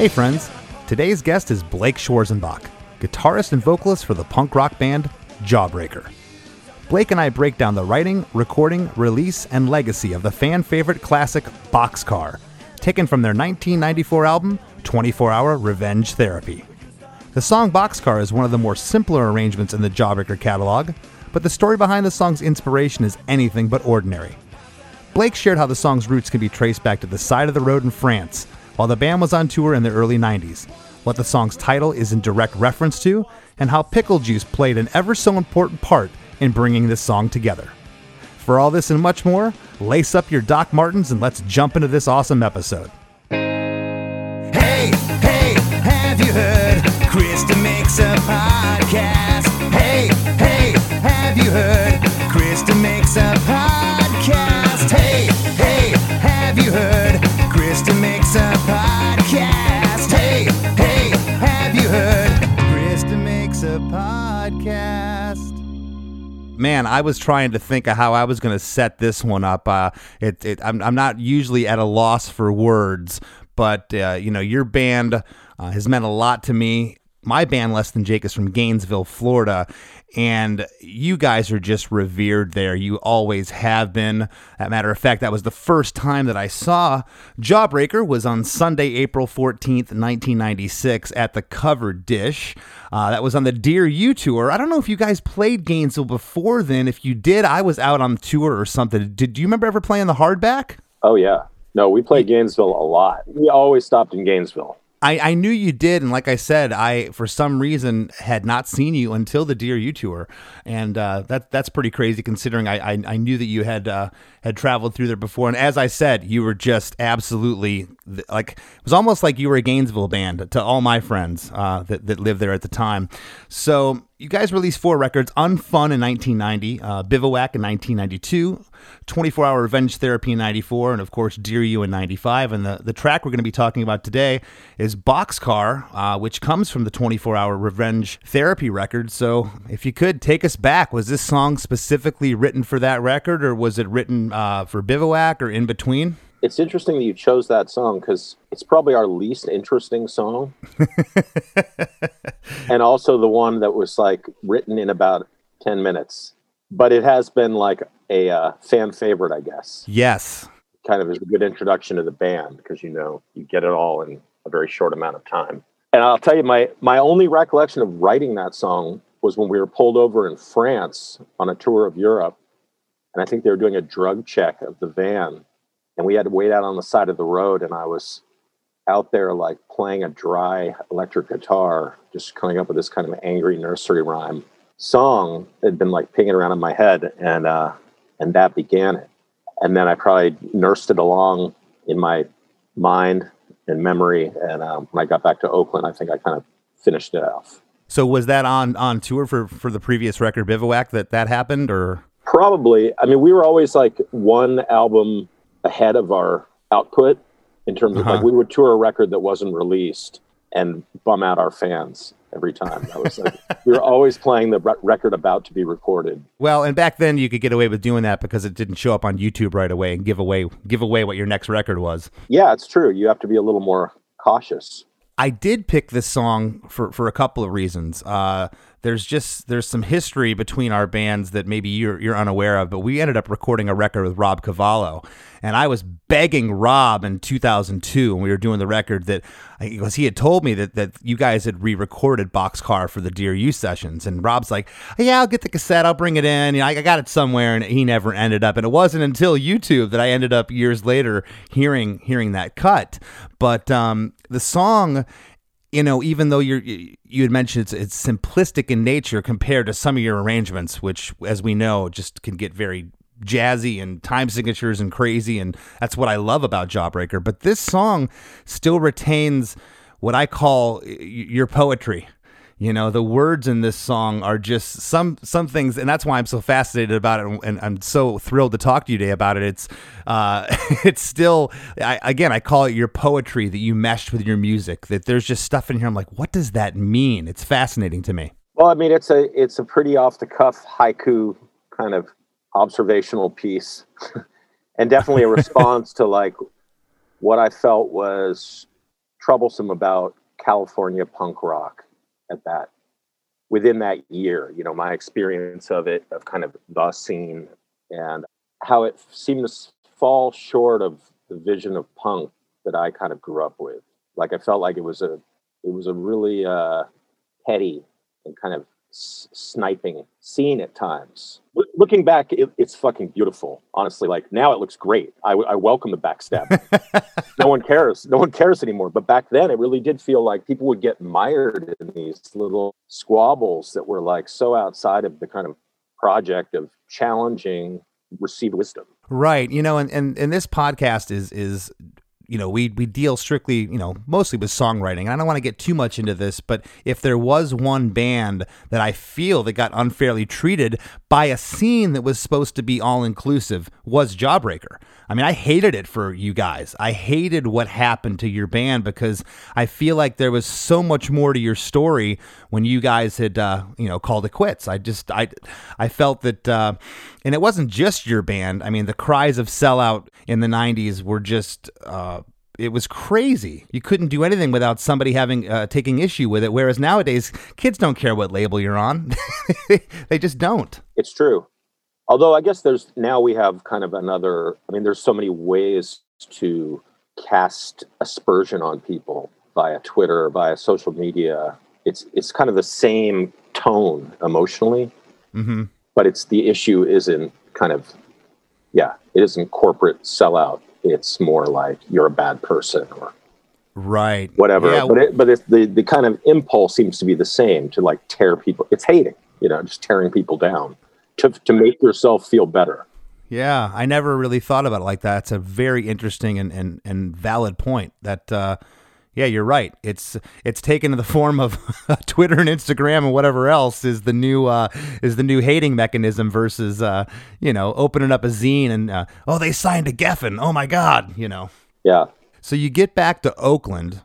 Hey friends, today's guest is Blake Schwarzenbach, guitarist and vocalist for the punk rock band Jawbreaker. Blake and I break down the writing, recording, release, and legacy of the fan-favorite classic Boxcar, taken from their 1994 album, 24 Hour Revenge Therapy. The song Boxcar is one of the more simpler arrangements in the Jawbreaker catalog, but the story behind the song's inspiration is anything but ordinary. Blake shared how the song's roots can be traced back to the side of the road in France while the band was on tour in the early 90s, what the song's title is in direct reference to, and how Pickle Juice played an ever so important part in bringing this song together. For all this and much more, lace up your Doc Martens and let's jump into this awesome episode. Hey, hey, have you heard? Chris makes a podcast. Hey, hey, have you heard? Chris makes a podcast. Hey, hey, have you heard? Chris makes a podcast. Hey, hey, have you heard? Chris makes a podcast. Man, I was trying to think of how I was going to set this one up. I'm not usually at a loss for words, but your band has meant a lot to me. My band, Less Than Jake, is from Gainesville, Florida, and you guys are just revered there. You always have been. As a matter of fact, that was the first time that I saw Jawbreaker was on Sunday, April 14th, 1996 at the Cover Dish. That was on the Dear You Tour. I don't know if you guys played Gainesville before then. If you did, I was out on tour or something. Did you remember ever playing the hardback? Oh, yeah. No, we played Gainesville a lot. We always stopped in Gainesville. I knew you did, and like I said, I for some reason had not seen you until the Dear You Tour, and that's pretty crazy considering I knew that you had traveled through there before. And as I said, you were just absolutely like it was almost like you were a Gainesville band to all my friends that lived there at the time. So you guys released 4 records: Unfun in 1990, Bivouac in 1992, 24 Hour Revenge Therapy in 94, and of course Dear You in 95. And the track we're going to be talking about today is Boxcar, which comes from the 24 Hour Revenge Therapy record. So if you could take us back, was this song specifically written for that record, or was it written for Bivouac or in between? It's interesting that you chose that song because it's probably our least interesting song. And also the one that was like written in about 10 minutes. But it has been like a fan favorite, I guess. Yes. Kind of is a good introduction to the band because, you get it all in a very short amount of time. And I'll tell you, my only recollection of writing that song was when we were pulled over in France on a tour of Europe. And I think they were doing a drug check of the van. And we had to wait out on the side of the road, and I was out there like playing a dry electric guitar, just coming up with this kind of angry nursery rhyme song that had been like pinging around in my head, and that began it. And then I probably nursed it along in my mind and memory, and when I got back to Oakland, I think I kind of finished it off. So was that on tour for the previous record, Bivouac, that happened, or? Probably. I mean, we were always like one album ahead of our output in terms of like we would tour a record that wasn't released and bum out our fans every time. That was like, we were always playing the record about to be recorded. Well, and back then you could get away with doing that because it didn't show up on YouTube right away and give away what your next record was. Yeah, it's true. You have to be a little more cautious. I did pick this song for a couple of reasons. There's some history between our bands that maybe you're unaware of, but we ended up recording a record with Rob Cavallo, and I was begging Rob in 2002 when we were doing the record that because he had told me that you guys had re-recorded Boxcar for the Dear You sessions, and Rob's like, yeah, I'll get the cassette, I'll bring it in, I got it somewhere, and he never ended up, and it wasn't until YouTube that I ended up years later hearing that cut, but the song. Even though you had mentioned it's simplistic in nature compared to some of your arrangements, which, as we know, just can get very jazzy and time signatures and crazy, and that's what I love about Jawbreaker. But this song still retains what I call your poetry. The words in this song are just some things, and that's why I'm so fascinated about it, and I'm so thrilled to talk to you today about it. It's still, I call it your poetry that you meshed with your music, that there's just stuff in here. I'm like, what does that mean? It's fascinating to me. Well, I mean, it's a pretty off-the-cuff haiku kind of observational piece, and definitely a response to, like, what I felt was troublesome about California punk rock at that, within that year, you know, my experience of it, of kind of the scene and how it seemed to fall short of the vision of punk that I kind of grew up with. Like, I felt like it was a really petty and kind of sniping scene at times. Looking back, it's fucking beautiful, honestly. Like, now it looks great. I welcome the backstab. No one cares anymore. But back then, it really did feel like people would get mired in these little squabbles that were like so outside of the kind of project of challenging received wisdom. Right. You know, and this podcast is you know, we deal strictly, you know, mostly with songwriting. And I don't want to get too much into this, but if there was one band that I feel that got unfairly treated by a scene that was supposed to be all-inclusive, was Jawbreaker. I mean, I hated it for you guys. I hated what happened to your band, because I feel like there was so much more to your story when you guys had, you know, called it quits. I felt that, and it wasn't just your band. I mean, the cries of sellout in the 90s were just... it was crazy. You couldn't do anything without somebody having taking issue with it. Whereas nowadays, kids don't care what label you're on. They just don't. It's true. Although I guess we have kind of another, I mean, there's so many ways to cast aspersion on people via Twitter, via social media. It's kind of the same tone emotionally, mm-hmm. But it's the issue isn't kind of, yeah, it isn't corporate sellout. It's more like you're a bad person or right, whatever. Yeah. But the kind of impulse seems to be the same, to like tear people. It's hating, you know, just tearing people down to make yourself feel better. Yeah, I never really thought about it like that. It's a very interesting and valid point. That yeah, you're right. It's taken in the form of Twitter and Instagram and whatever else is the new hating mechanism versus you know, opening up a zine and oh, they signed a Geffen. Oh my God, you know. Yeah. So you get back to Oakland,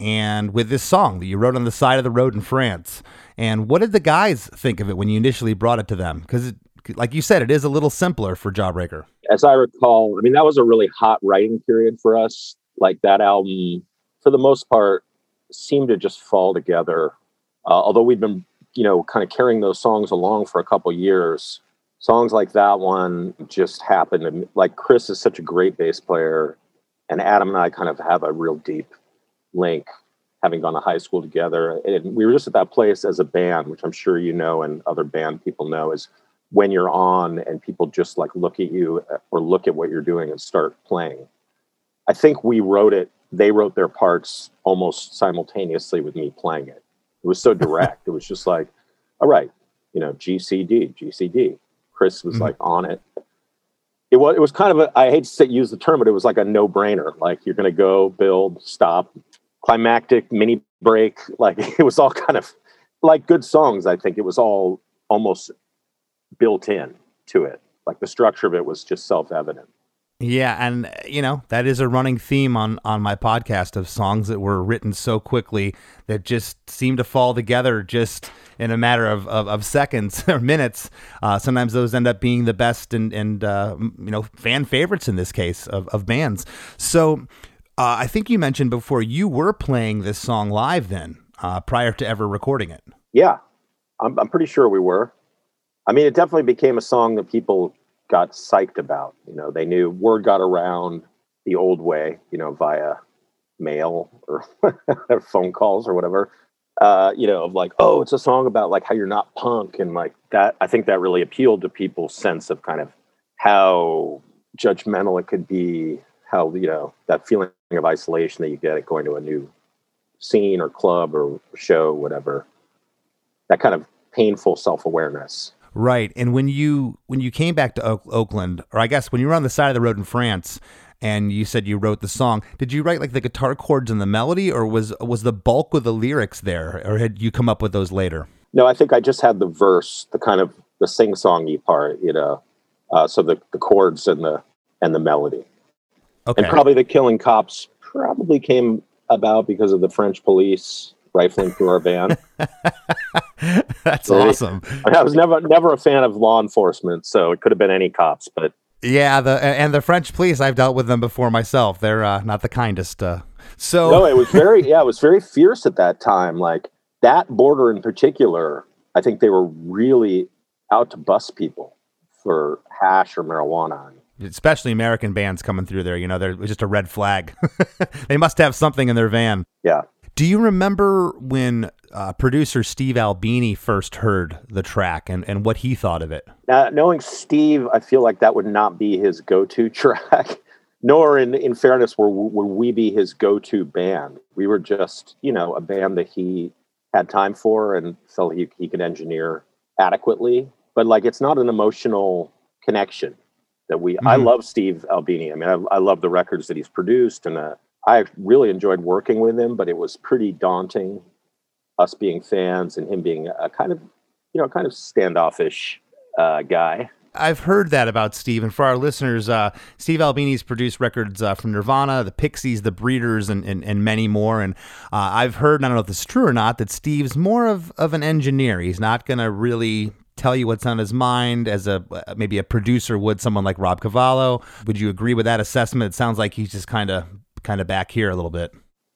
and with this song that you wrote on the side of the road in France. And what did the guys think of it when you initially brought it to them? Because, like you said, it is a little simpler for Jawbreaker. As I recall, I mean, that was a really hot writing period for us. Like, that album, for the most part, seemed to just fall together. Although we'd been, you know, kind of carrying those songs along for a couple years, songs like that one just happened. And like, Chris is such a great bass player, and Adam and I kind of have a real deep link, having gone to high school together. And we were just at that place as a band, which I'm sure you know, and other band people know, is when you're on and people just like look at you or look at what you're doing and start playing. I think we wrote it. They wrote their parts almost simultaneously with me playing it. It was so direct. It was just like, all right, you know, GCD. Chris was like on it. It was kind of I hate to use the term, but it was like a no brainer. Like, you're going to go build, stop, climactic, mini break. Like, it was all kind of like good songs. I think it was all almost built in to it. Like, the structure of it was just self-evident. Yeah, and, you know, that is a running theme on my podcast, of songs that were written so quickly that just seem to fall together just in a matter of seconds or minutes. Sometimes those end up being the best and you know, fan favorites in this case of bands. So I think you mentioned before you were playing this song live then, prior to ever recording it. Yeah, I'm pretty sure we were. I mean, it definitely became a song that people got psyched about. You know, they knew, word got around the old way, you know, via mail or phone calls or whatever, you know, of like, oh, it's a song about like how you're not punk. And like that, I think that really appealed to people's sense of kind of how judgmental it could be, how, you know, that feeling of isolation that you get at going to a new scene or club or show, whatever, that kind of painful self-awareness. Right. And when you came back to Oakland, or I guess when you were on the side of the road in France and you said you wrote the song, did you write like the guitar chords and the melody, or was the bulk of the lyrics there, or had you come up with those later? No, I think I just had the verse, the kind of the sing-songy part, you know, so the chords and the melody. Okay. And probably the Killing Cops probably came about because of the French police rifling through our van. That's so awesome. I was never a fan of law enforcement, so it could have been any cops, but yeah, the French police, I've dealt with them before myself. They're not the kindest So no, it was very, yeah, it was very fierce at that time. Like that border in particular, I think they were really out to bust people for hash or marijuana. Especially American bands coming through there, you know, they're just a red flag. They must have something in their van. Yeah. Do you remember when producer Steve Albini first heard the track and what he thought of it? Knowing Steve, I feel like that would not be his go-to track, nor in fairness, would we be his go-to band. We were just, you know, a band that he had time for and felt he could engineer adequately. But like, it's not an emotional connection that we, I love Steve Albini. I mean, I love the records that he's produced and I really enjoyed working with him, but it was pretty daunting, us being fans and him being a kind of, you know, kind of standoffish guy. I've heard that about Steve. And for our listeners, Steve Albini's produced records from Nirvana, the Pixies, the Breeders, and many more. And I've heard, and I don't know if this is true or not, that Steve's more of an engineer. He's not going to really tell you what's on his mind as a maybe a producer would someone like Rob Cavallo. Would you agree with that assessment? It sounds like he's just kind of back here a little bit.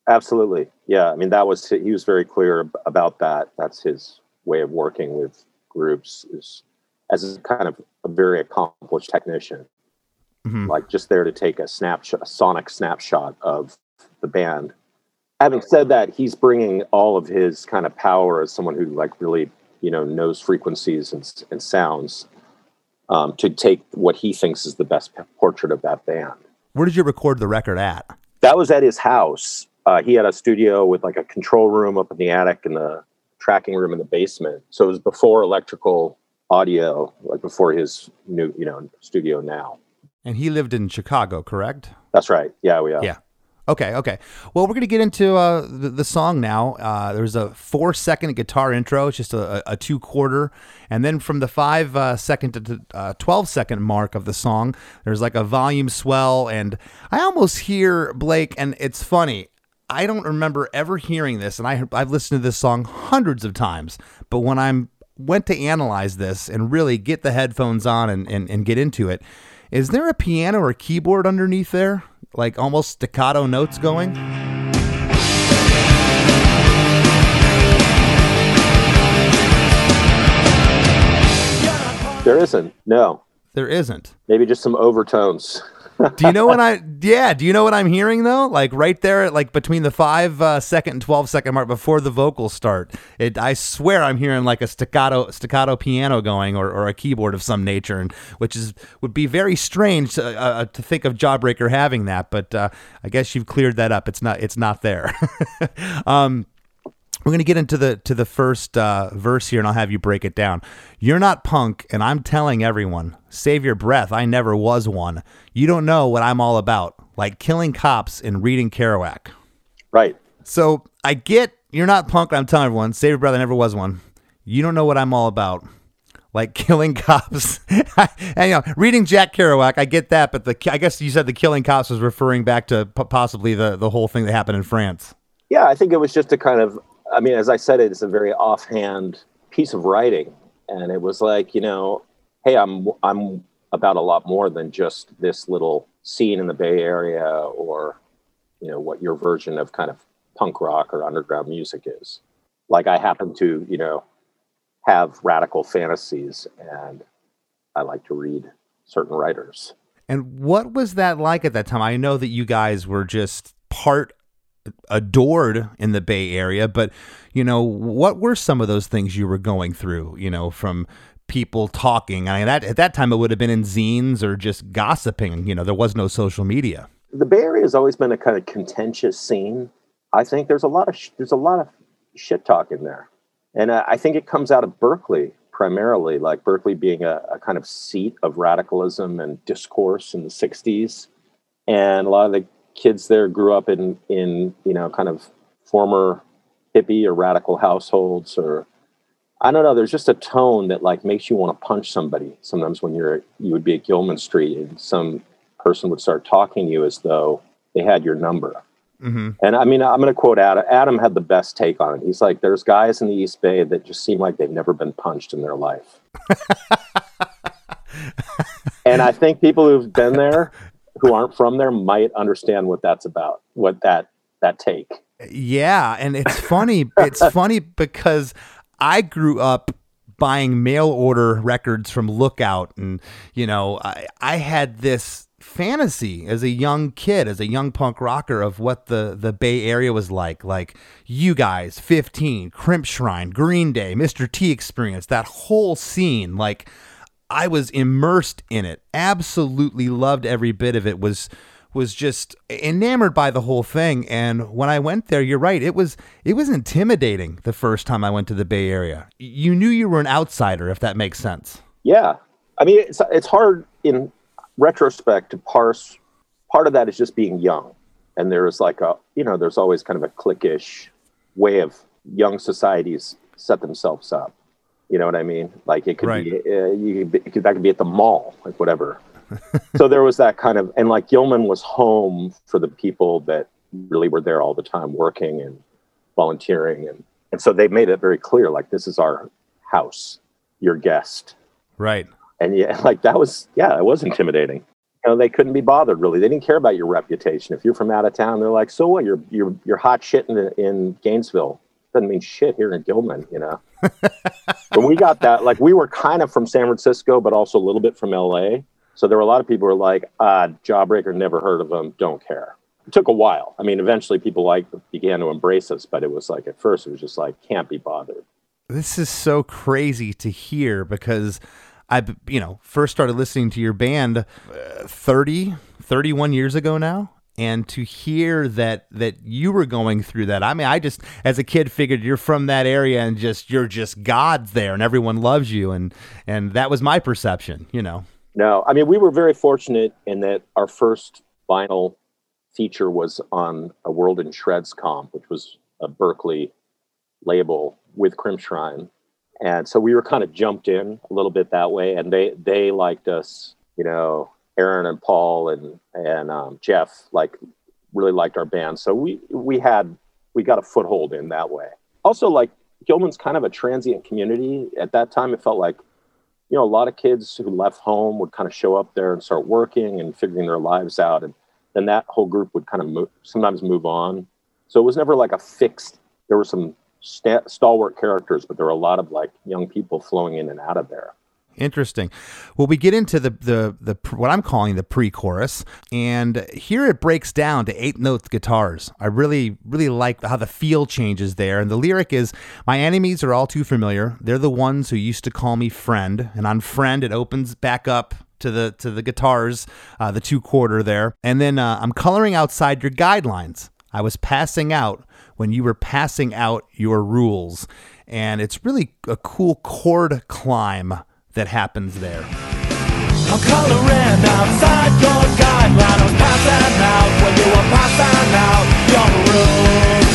Absolutely. Yeah. I mean, he was very clear about that. That's his way of working with groups, is as a kind of a very accomplished technician, like just there to take a sonic snapshot of the band. Having said that, he's bringing all of his kind of power as someone who like really, you know, knows frequencies and sounds to take what he thinks is the best portrait of that band. Where did you record the record at? That was at his house. He had a studio with like a control room up in the attic and the tracking room in the basement. So it was before electrical audio, like before his new, you know, studio now. And he lived in Chicago, correct? That's right. Yeah, we are. Yeah. Okay. Well, we're going to get into the song now. There's a 4-second guitar intro. It's just a 2-quarter. And then from the 5-second to 12-second mark of the song, there's like a volume swell. And I almost hear, Blake, and it's funny, I don't remember ever hearing this. And I've listened to this song hundreds of times. But when I went to analyze this and really get the headphones on and get into it, is there a piano or a keyboard underneath there? Like almost staccato notes going? There isn't. No. There isn't. Maybe just some overtones. Do you know what I'm hearing though? Like right there, like between the 5-second and 12-second mark before the vocals start, I swear I'm hearing like a staccato piano going or a keyboard of some nature, and would be very strange to think of Jawbreaker having that. But I guess you've cleared that up. It's not there. We're going to get into the first verse here, and I'll have you break it down. You're not punk, and I'm telling everyone, save your breath. I never was one. You don't know what I'm all about, like killing cops and reading Kerouac. Right. So I get you're not punk, and I'm telling everyone, save your breath. I never was one. You don't know what I'm all about, like killing cops. And, you know, reading Jack Kerouac, I get that, but I guess you said the killing cops was referring back to possibly the whole thing that happened in France. Yeah, I think it was just a kind of, I mean, as I said, it's a very offhand piece of writing. And it was like, you know, hey, I'm about a lot more than just this little scene in the Bay Area or, you know, what your version of kind of punk rock or underground music is. Like I happen to, you know, have radical fantasies and I like to read certain writers. And what was that like at that time? I know that you guys were just adored in the Bay Area, but you know, what were some of those things you were going through, you know, from people talking? I mean, at that time it would have been in zines or just gossiping, you know, there was no social media. The Bay Area has always been a kind of contentious scene. I think there's a lot of shit talk in there. And I think it comes out of Berkeley primarily, like Berkeley being a kind of seat of radicalism and discourse in the 60s. And a lot of the kids there grew up in you know, kind of former hippie or radical households, or I don't know, there's just a tone that like makes you want to punch somebody sometimes when you would be at Gilman Street and some person would start talking to you as though they had your number. And I mean, I'm going to quote Adam had the best take on it. He's like, there's guys in the East Bay that just seem like they've never been punched in their life. And I think people who've been there who aren't from there might understand what that's about, what that that take. Yeah, and it's funny. It's funny because I grew up buying mail order records from Lookout, and you know, I had this fantasy as a young kid, as a young punk rocker, of what the Bay Area was like you guys, 15, Crimp Shrine, Green Day, Mr. T Experience, that whole scene. Like, I was immersed in it, absolutely loved every bit of it, was just enamored by the whole thing. And when I went there, you're right, it was intimidating the first time I went to the Bay Area. You knew you were an outsider, if that makes sense. Yeah. I mean, it's hard in retrospect to parse. Part of that is just being young. And there is like there's always kind of a cliquish way of young societies set themselves up. You know what I mean? Like it could right. be, that could be at the mall, like whatever. So there was that kind of, and like Gilman was home for the people that really were there all the time working and volunteering. And so they made it very clear, like, this is our house, your guest. Right. And yeah, like that was, yeah, it was intimidating. You know, they couldn't be bothered really. They didn't care about your reputation. If you're from out of town, they're like, so what, you're hot shit in Gainesville. Doesn't mean shit here in Gilman, you know? But we got that, like we were kind of from San Francisco, but also a little bit from LA. So there were a lot of people who were like, Jawbreaker, never heard of them, don't care. It took a while. I mean, eventually people began to embrace us, but it was like, at first it was just like, can't be bothered. This is so crazy to hear because I, first started listening to your band 31 years ago now. And to hear that you were going through that, I mean, I just, as a kid, figured you're from that area and you're just God's there and everyone loves you. And that was my perception, you know? No, I mean, we were very fortunate in that our first vinyl feature was on a World in Shreds comp, which was a Berkeley label with Crimp Shrine. And so we were kind of jumped in a little bit that way. And they liked us, you know, Aaron and Paul and Jeff, like, really liked our band. So we got a foothold in that way. Also, like, Gilman's kind of a transient community. At that time, it felt like, you know, a lot of kids who left home would kind of show up there and start working and figuring their lives out. And then that whole group would kind of sometimes move on. So it was never like a fixed, there were some stalwart characters, but there were a lot of like young people flowing in and out of there. Interesting. Well, we get into the what I'm calling the pre-chorus, and here it breaks down to 8-note guitars. I really, really like how the feel changes there. And the lyric is, my enemies are all too familiar. They're the ones who used to call me friend. And on friend, it opens back up to the guitars, the 2/4 there. And then I'm coloring outside your guidelines. I was passing out when you were passing out your rules. And it's really a cool chord climb that happens there. I'm coloring outside your guideline. I'm passing out when you are passing out your rules.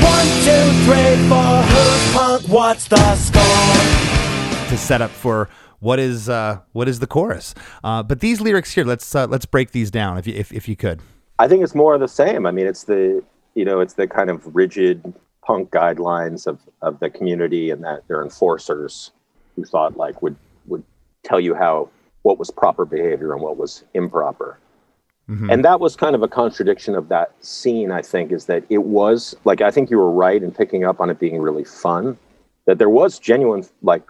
1, 2, 3, 4, who's punk, what's the score? To set up for what is the chorus. But these lyrics here, let's break these down if you could. I think it's more of the same. I mean, it's the, you know, it's the kind of rigid punk guidelines of the community, and that their enforcers who thought like would tell you what was proper behavior and what was improper. Mm-hmm. And that was kind of a contradiction of that scene, I think, is that it was like, I think you were right in picking up on it being really fun, that there was genuine like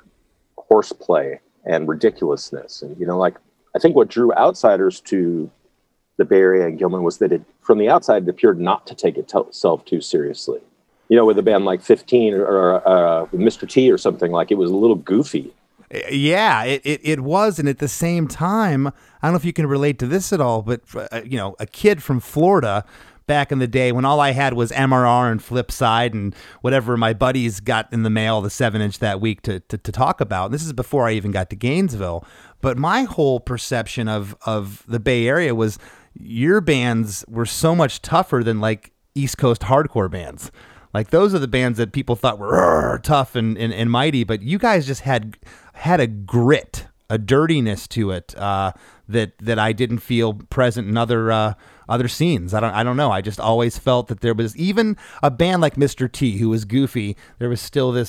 horseplay and ridiculousness. And, you know, like, I think what drew outsiders to the Bay Area and Gilman was that it, from the outside, it appeared not to take itself too seriously. You know, with a band like 15 or Mr. T or something, like it was a little goofy. Yeah, it was. And at the same time, I don't know if you can relate to this at all, but, you know, a kid from Florida back in the day when all I had was MRR and Flipside and whatever my buddies got in the mail, the 7-inch that week to talk about. And this is before I even got to Gainesville. But my whole perception of the Bay Area was your bands were so much tougher than like East Coast hardcore bands. Like those are the bands that people thought were tough and mighty, but you guys just had a grit, a dirtiness to it that I didn't feel present in other scenes. I don't know. I just always felt that there was even a band like Mr. T, who was goofy. There was still this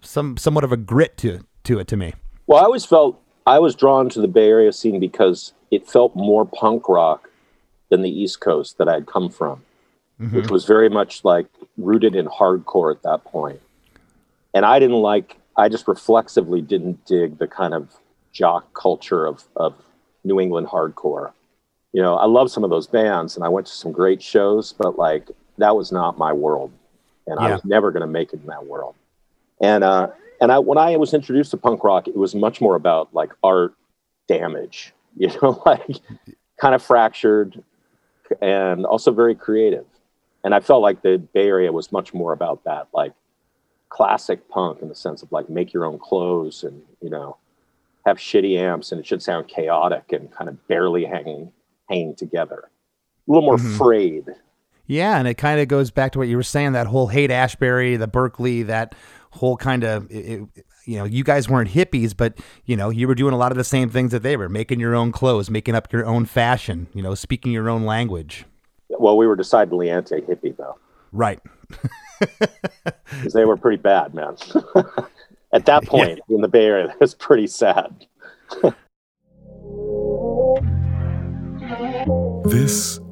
somewhat of a grit to it to me. Well, I always felt I was drawn to the Bay Area scene because it felt more punk rock than the East Coast that I'd come from, mm-hmm. which was very much like rooted in hardcore at that point. And I didn't like, I just reflexively didn't dig the kind of jock culture of New England hardcore. You know, I love some of those bands and I went to some great shows, but like that was not my world. And I was never going to make it in that world. And I, when I was introduced to punk rock, it was much more about like art damage, you know, like kind of fractured and also very creative. And I felt like the Bay Area was much more about that, like classic punk in the sense of like make your own clothes and, you know, have shitty amps and it should sound chaotic and kind of barely hanging together. A little more frayed. Yeah, and it kind of goes back to what you were saying, that whole Haight-Ashbury, the Berkeley, that whole kind of, you know, you guys weren't hippies, but, you know, you were doing a lot of the same things that they were, making your own clothes, making up your own fashion, you know, speaking your own language. Well, we were decidedly anti-hippie, though. Right. Because they were pretty bad, man. At that point in the Bay Area, that was pretty sad. This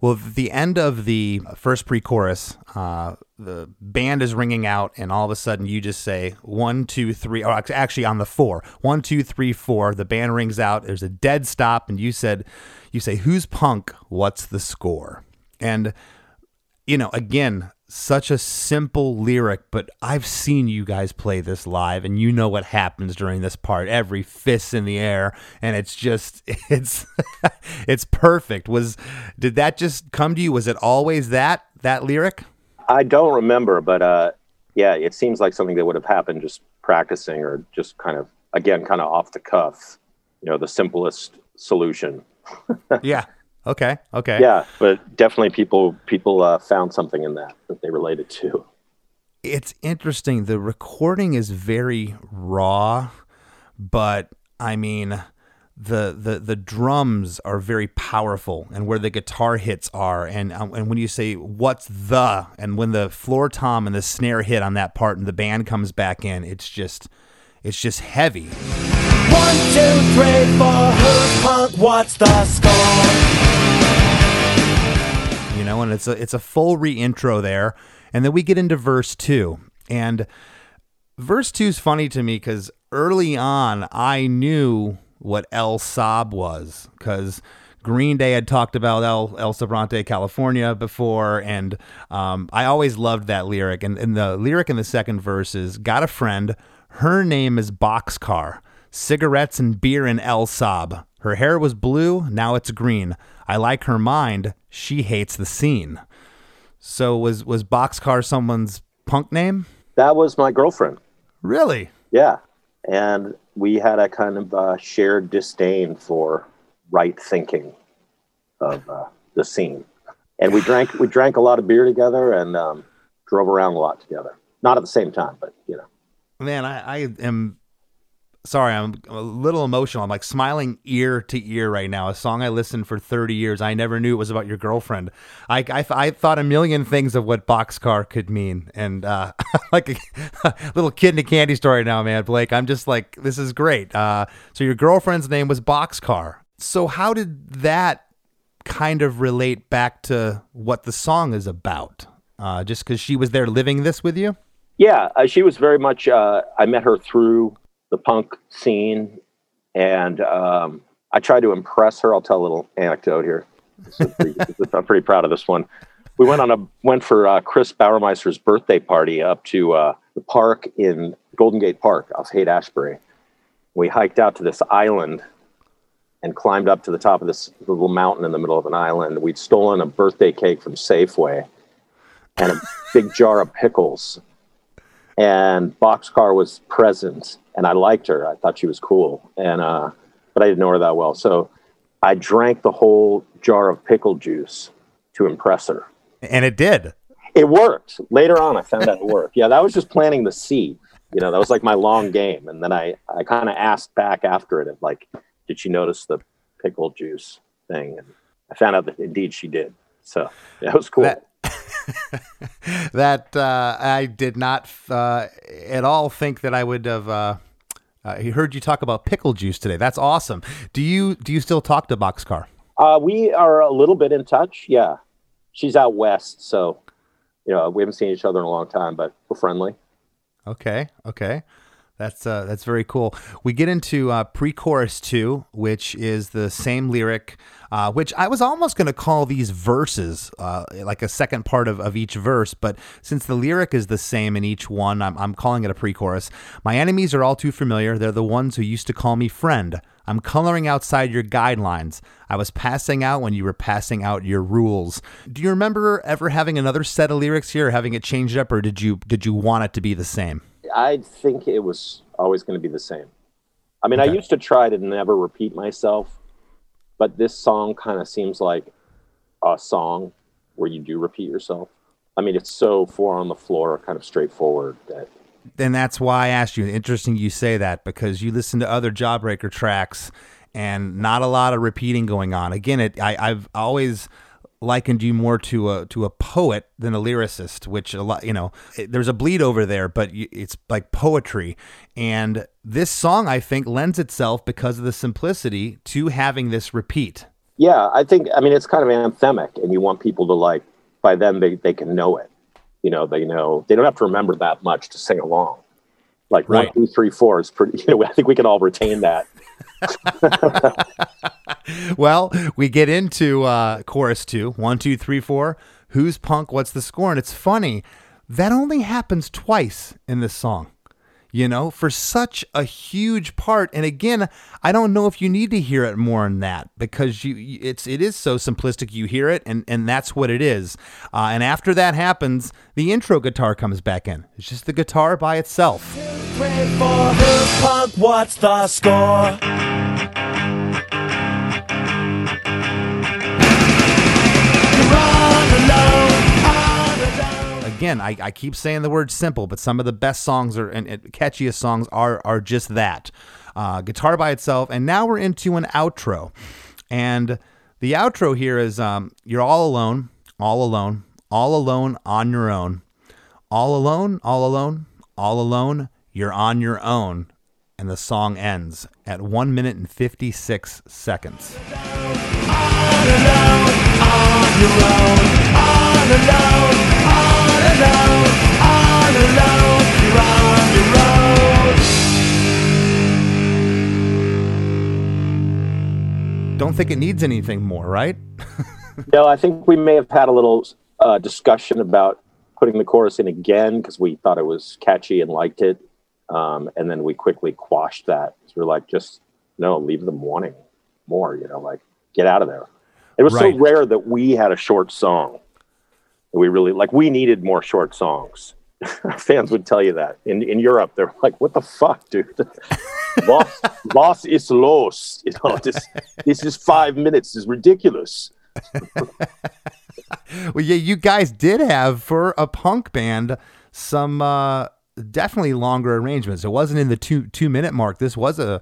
Well, at the end of the first pre-chorus, the band is ringing out, and all of a sudden you just say, 1, 2, 3, or actually on the 4. 1, 2, 3, 4, the band rings out, there's a dead stop, and you say, who's punk, what's the score? And, you know, again, such a simple lyric, but I've seen you guys play this live, and you know what happens during this part. Every fist in the air, and it's just, it's it's perfect. Did that just come to you? Was it always that lyric? I don't remember, but yeah, it seems like something that would have happened just practicing or just kind of, again, kind of off the cuff, you know, the simplest solution. Yeah. Okay. Yeah, but definitely people found something in that they related to. It's interesting. The recording is very raw, but I mean, the drums are very powerful, and where the guitar hits are, and when you say what's the, and when the floor tom and the snare hit on that part, and the band comes back in, it's just heavy. 1, 2, 3, 4, who's punk, what's the score? You know, and it's a full re-intro there. And then we get into verse 2. And verse 2 is funny to me because early on, I knew what El Sob was because Green Day had talked about El Sobrante, California before. And I always loved that lyric. And the lyric in the second verse is, got a friend, her name is Boxcar. Cigarettes and beer in El Sob. Her hair was blue, now it's green. I like her mind, she hates the scene. So was Boxcar someone's punk name? That was my girlfriend. Really? Yeah. And we had a kind of shared disdain for right thinking of the scene. And we drank a lot of beer together and drove around a lot together. Not at the same time, but, you know. Man, I am... sorry, I'm a little emotional. I'm like smiling ear to ear right now. A song I listened for 30 years. I never knew it was about your girlfriend. I thought a million things of what Boxcar could mean. And like a little kid in a candy store right now, man, Blake. I'm just like, this is great. So your girlfriend's name was Boxcar. So how did that kind of relate back to what the song is about? Just because she was there living this with you? Yeah, she was very much, I met her through... the punk scene, and I tried to impress her. I'll tell a little anecdote here. I'm pretty proud of this one. We went on went for Chris Bauermeister's birthday party up to the park in Golden Gate Park off Haight-Ashbury. We hiked out to this island and climbed up to the top of this little mountain in the middle of an island. We'd stolen a birthday cake from Safeway and a big jar of pickles. And Boxcar was present, and I liked her. I thought she was cool, and but I didn't know her that well. So I drank the whole jar of pickle juice to impress her. And it did. It worked. Later on, I found out it worked. Yeah, that was just planting the seed. You know, that was like my long game. And then I kind of asked back after it, like, did she notice the pickle juice thing? And I found out that indeed she did. So yeah, it was cool. That I did not at all think that I would have heard you talk about pickle juice today. That's awesome. Do you still talk to Boxcar? We are a little bit in touch. Yeah, she's out west, so you know we haven't seen each other in a long time, but we're friendly. Okay. That's very cool. We get into pre-chorus 2, which is the same lyric, which I was almost going to call these verses, like a second part of each verse. But since the lyric is the same in each one, I'm calling it a pre-chorus. My enemies are all too familiar. They're the ones who used to call me friend. I'm coloring outside your guidelines. I was passing out when you were passing out your rules. Do you remember ever having another set of lyrics here, or having it changed up, or did you want it to be the same? I think it was always going to be the same. I mean, okay. I used to try to never repeat myself, but this song kind of seems like a song where you do repeat yourself. I mean, it's so four on the floor, kind of straightforward that... And that's why I asked you. Interesting you say that, because you listen to other Jawbreaker tracks and not a lot of repeating going on. Again, I've always likened you more to a poet than a lyricist, which a lot, you know, there's a bleed over there, but it's like poetry. And this song, I think, lends itself because of the simplicity to having this repeat. Yeah, I mean, it's kind of anthemic, and you want people to like, by then they can know it. You know, they know they don't have to remember that much to sing along. Like right. 1, 2, 3, 4 is pretty, you know, I think we can all retain that. Well, we get into chorus 2, 1, 2, 3, 4. Who's punk? What's the score? And it's funny, that only happens twice in this song, you know, for such a huge part. And again, I don't know if you need to hear it more than that, because it is so simplistic. You hear it, and that's what it is. And after that happens, the intro guitar comes back in. It's just the guitar by itself. 2, 3, 4. Who's punk? What's the score? Again, I keep saying the word simple, but some of the best songs and catchiest songs are just that. Guitar by itself. And now we're into an outro. And the outro here is you're all alone on your own. All alone, you're on your own. And the song ends at 1 minute and 56 seconds. Don't think it needs anything more, right? No, I think we may have had a little discussion about putting the chorus in again because we thought it was catchy and liked it. And then we quickly quashed that. So we're like, just no, leave them wanting more, you know, like get out of there. It was right. So rare that we had a short song. We really we needed more short songs. Our fans would tell you that in Europe, they're like, what the fuck, dude? Loss is lost. You know, this is 5 minutes is ridiculous. Well, yeah, you guys did have for a punk band, some, definitely longer arrangements. It wasn't in the two minute mark. This was a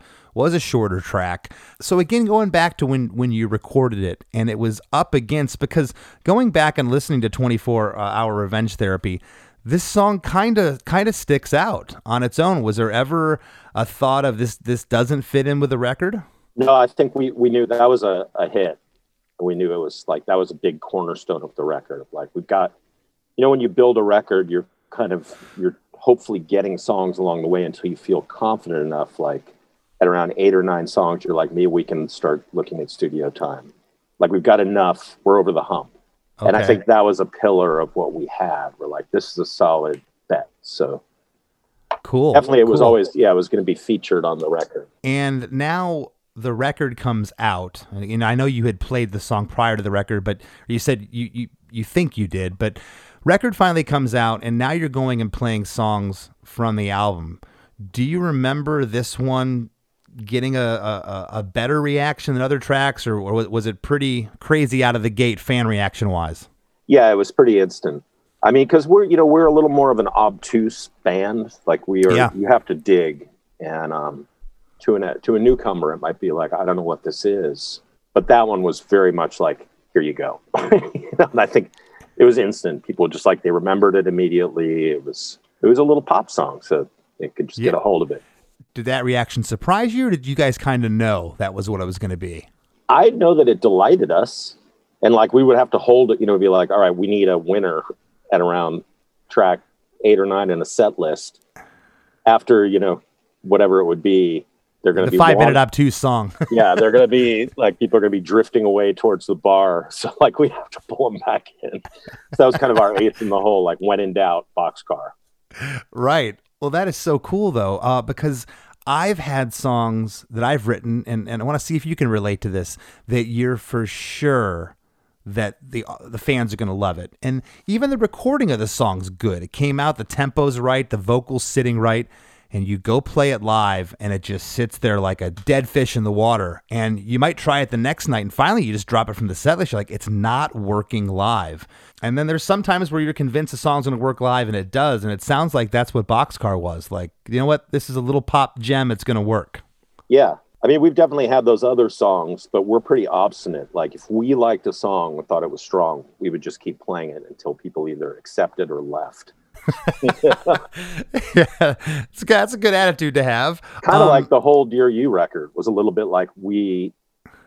shorter track. So again, going back to when you recorded it, and it was up against, because going back and listening to 24 Hour Revenge Therapy, this song kind of sticks out on its own. Was there ever a thought of this doesn't fit in with the record? No, I think we knew that was a hit. We knew it was like, that was a big cornerstone of the record. Like we've got, you know, when you build a record, you're hopefully getting songs along the way until you feel confident enough, like at around 8 or 9 songs, you're like, we can start looking at studio time. Like, we've got enough. We're over the hump. Okay. And I think that was a pillar of what we had. We're like, this is a solid bet. So cool. Definitely. It was always, yeah, it was going to be featured on the record. And now the record comes out, and I know you had played the song prior to the record, but you said you think you did, but record finally comes out, and now you're going and playing songs from the album. Do you remember this one getting a better reaction than other tracks, or was it pretty crazy out of the gate fan reaction wise? Yeah, it was pretty instant. I mean, because we're a little more of an obtuse band. Like, we are, yeah. You have to dig, and to a newcomer, it might be like, I don't know what this is, but that one was very much like, here you go. And I think it was instant. People just, like, they remembered it immediately. It was a little pop song, so they could just get a hold of it. Did that reaction surprise you, or did you guys kind of know that was what it was going to be? I know that it delighted us, and like, we would have to hold it, be like, all right, we need a winner at around track 8 or 9 in a set list. After, whatever it would be, they're going to be the 5-minute obtuse song. Yeah. They're going to be like, people are going to be drifting away towards the bar. So like, we have to pull them back in. So that was kind of our eighth in the hole, like, when in doubt, Boxcar. Right. Well, that is so cool, though, because I've had songs that I've written, and I want to see if you can relate to this, that you're for sure that the fans are going to love it. And even the recording of the song's good. It came out, the tempo's right, the vocal's sitting right, and you go play it live, and it just sits there like a dead fish in the water. And you might try it the next night, and finally you just drop it from the set list. You're like, it's not working live. And then there's some times where you're convinced the song's going to work live, and it does, and it sounds like that's what Boxcar was. Like, you know what? This is a little pop gem. It's going to work. Yeah. I mean, we've definitely had those other songs, but we're pretty obstinate. Like, if we liked a song and thought it was strong, we would just keep playing it until people either accepted or left. Yeah, that's a good attitude to have. Kind of like the whole Dear You record was a little bit like, we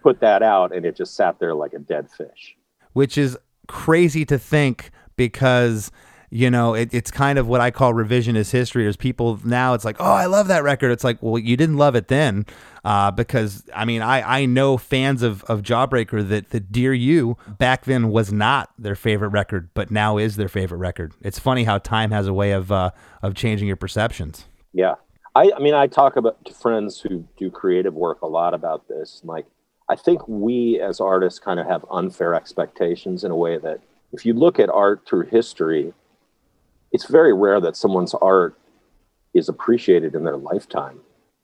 put that out and it just sat there like a dead fish, which is crazy to think, because it's kind of what I call revisionist history. There's people now, it's like, oh, I love that record. It's like, well, you didn't love it then, because I mean, I know fans of Jawbreaker that the Dear You back then was not their favorite record, but now is their favorite record. It's funny how time has a way of changing your perceptions. Yeah, I talk to friends who do creative work a lot about this. Like, I think we as artists kind of have unfair expectations in a way that if you look at art through history, it's very rare that someone's art is appreciated in their lifetime.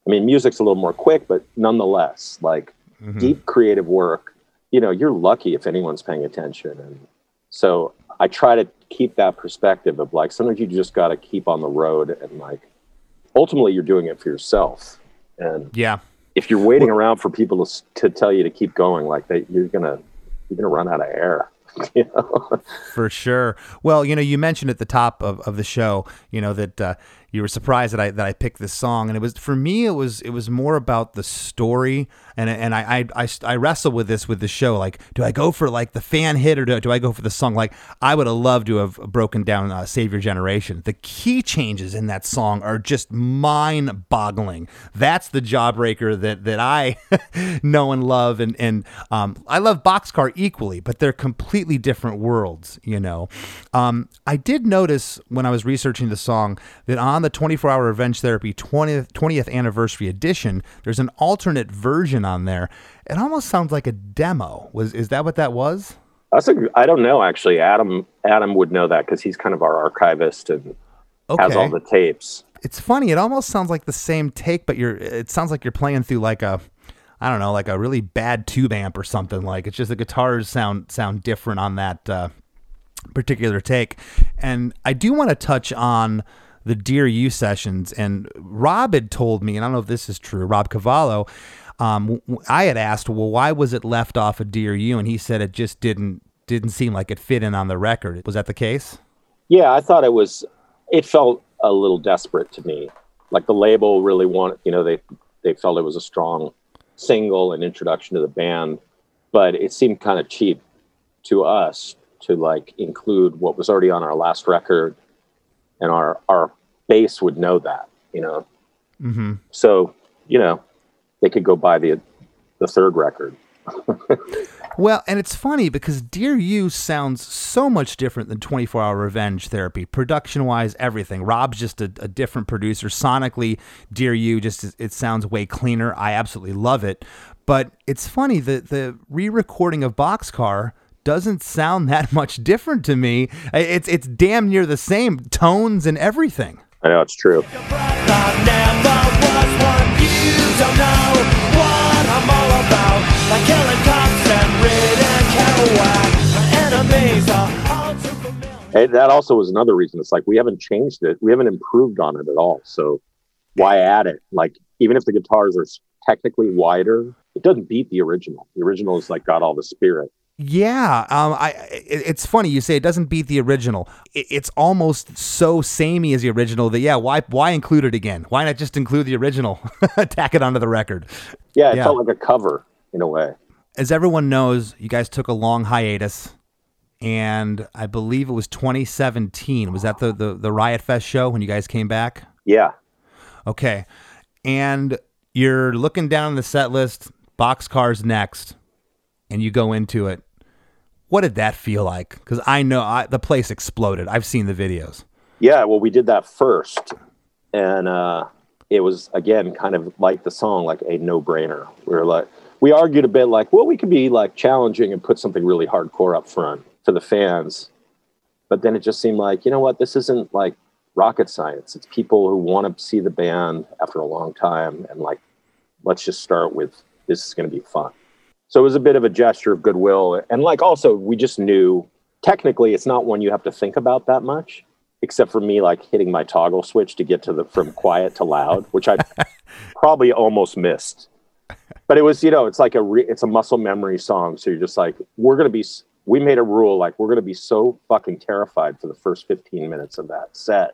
I mean, music's a little more quick, but nonetheless, like, mm-hmm. deep creative work, you're lucky if anyone's paying attention. And so I try to keep that perspective of, like, sometimes you just got to keep on the road, and like, ultimately you're doing it for yourself. And yeah, if you're waiting around for people to tell you to keep going, like, you're gonna run out of air. For sure. Well, you mentioned at the top of the show, that you were surprised that I picked this song, and it was, for me, it was more about the story, and I wrestle with this with the show. Like, do I go for like the fan hit, or do I go for the song? Like, I would have loved to have broken down Save Your Generation. The key changes in that song are just mind boggling. That's the Jawbreaker that I know and love, and I love Boxcar equally, but they're completely different worlds. I did notice when I was researching the song that on the 24 Hour Revenge Therapy 20th anniversary edition, there's an alternate version on there. It almost sounds like a demo. Is that what that was? I don't know, actually. Adam would know that, because he's kind of our archivist and has all the tapes. It's funny. It almost sounds like the same take, but it sounds like you're playing through like a, I don't know, like a really bad tube amp or something. Like, it's just the guitars sound different on that particular take. And I do want to touch on the Dear You sessions. And Rob had told me, and I don't know if this is true, Rob Cavallo, I had asked, well, why was it left off of Dear You? And he said it just didn't seem like it fit in on the record. Was that the case? Yeah, I thought it felt a little desperate to me. Like, the label really wanted, they felt it was a strong single and introduction to the band, but it seemed kind of cheap to us to like include what was already on our last record. And our base would know that, Mm-hmm. So, they could go buy the third record. Well, and it's funny because Dear You sounds so much different than 24 Hour Revenge Therapy, production-wise, everything. Rob's just a different producer. Sonically, Dear You, just it sounds way cleaner. I absolutely love it. But it's funny, the re-recording of Boxcar doesn't sound that much different to me. It's damn near the same tones and everything. I know, it's true. And that also was another reason. It's like we haven't changed it. We haven't improved on it at all. So why add it? Like, even if the guitars are technically wider, it doesn't beat the original. The original is like got all the spirit. Yeah, it's funny you say it doesn't beat the original. It's almost so samey as the original that why include it again? Why not just include the original, tack it onto the record? Yeah, it felt like a cover in a way. As everyone knows, you guys took a long hiatus, and I believe it was 2017. Was that the Riot Fest show when you guys came back? Yeah. Okay, and you're looking down the set list. Boxcar's next. And you go into it. What did that feel like? Because I know the place exploded. I've seen the videos. Yeah, well, we did that first. And it was, again, kind of like the song, like a no-brainer. We argued a bit like, well, we could be like challenging and put something really hardcore up front for the fans. But then it just seemed like, you know what? This isn't like rocket science. It's people who want to see the band after a long time. And like, let's just start with this is going to be fun. So it was a bit of a gesture of goodwill. And like, also, we just knew technically it's not one you have to think about that much, except for me, like hitting my toggle switch to get to from quiet to loud, which I probably almost missed, but it was, it's like it's a muscle memory song. So you're just like, we made a rule, like we're going to be so fucking terrified for the first 15 minutes of that set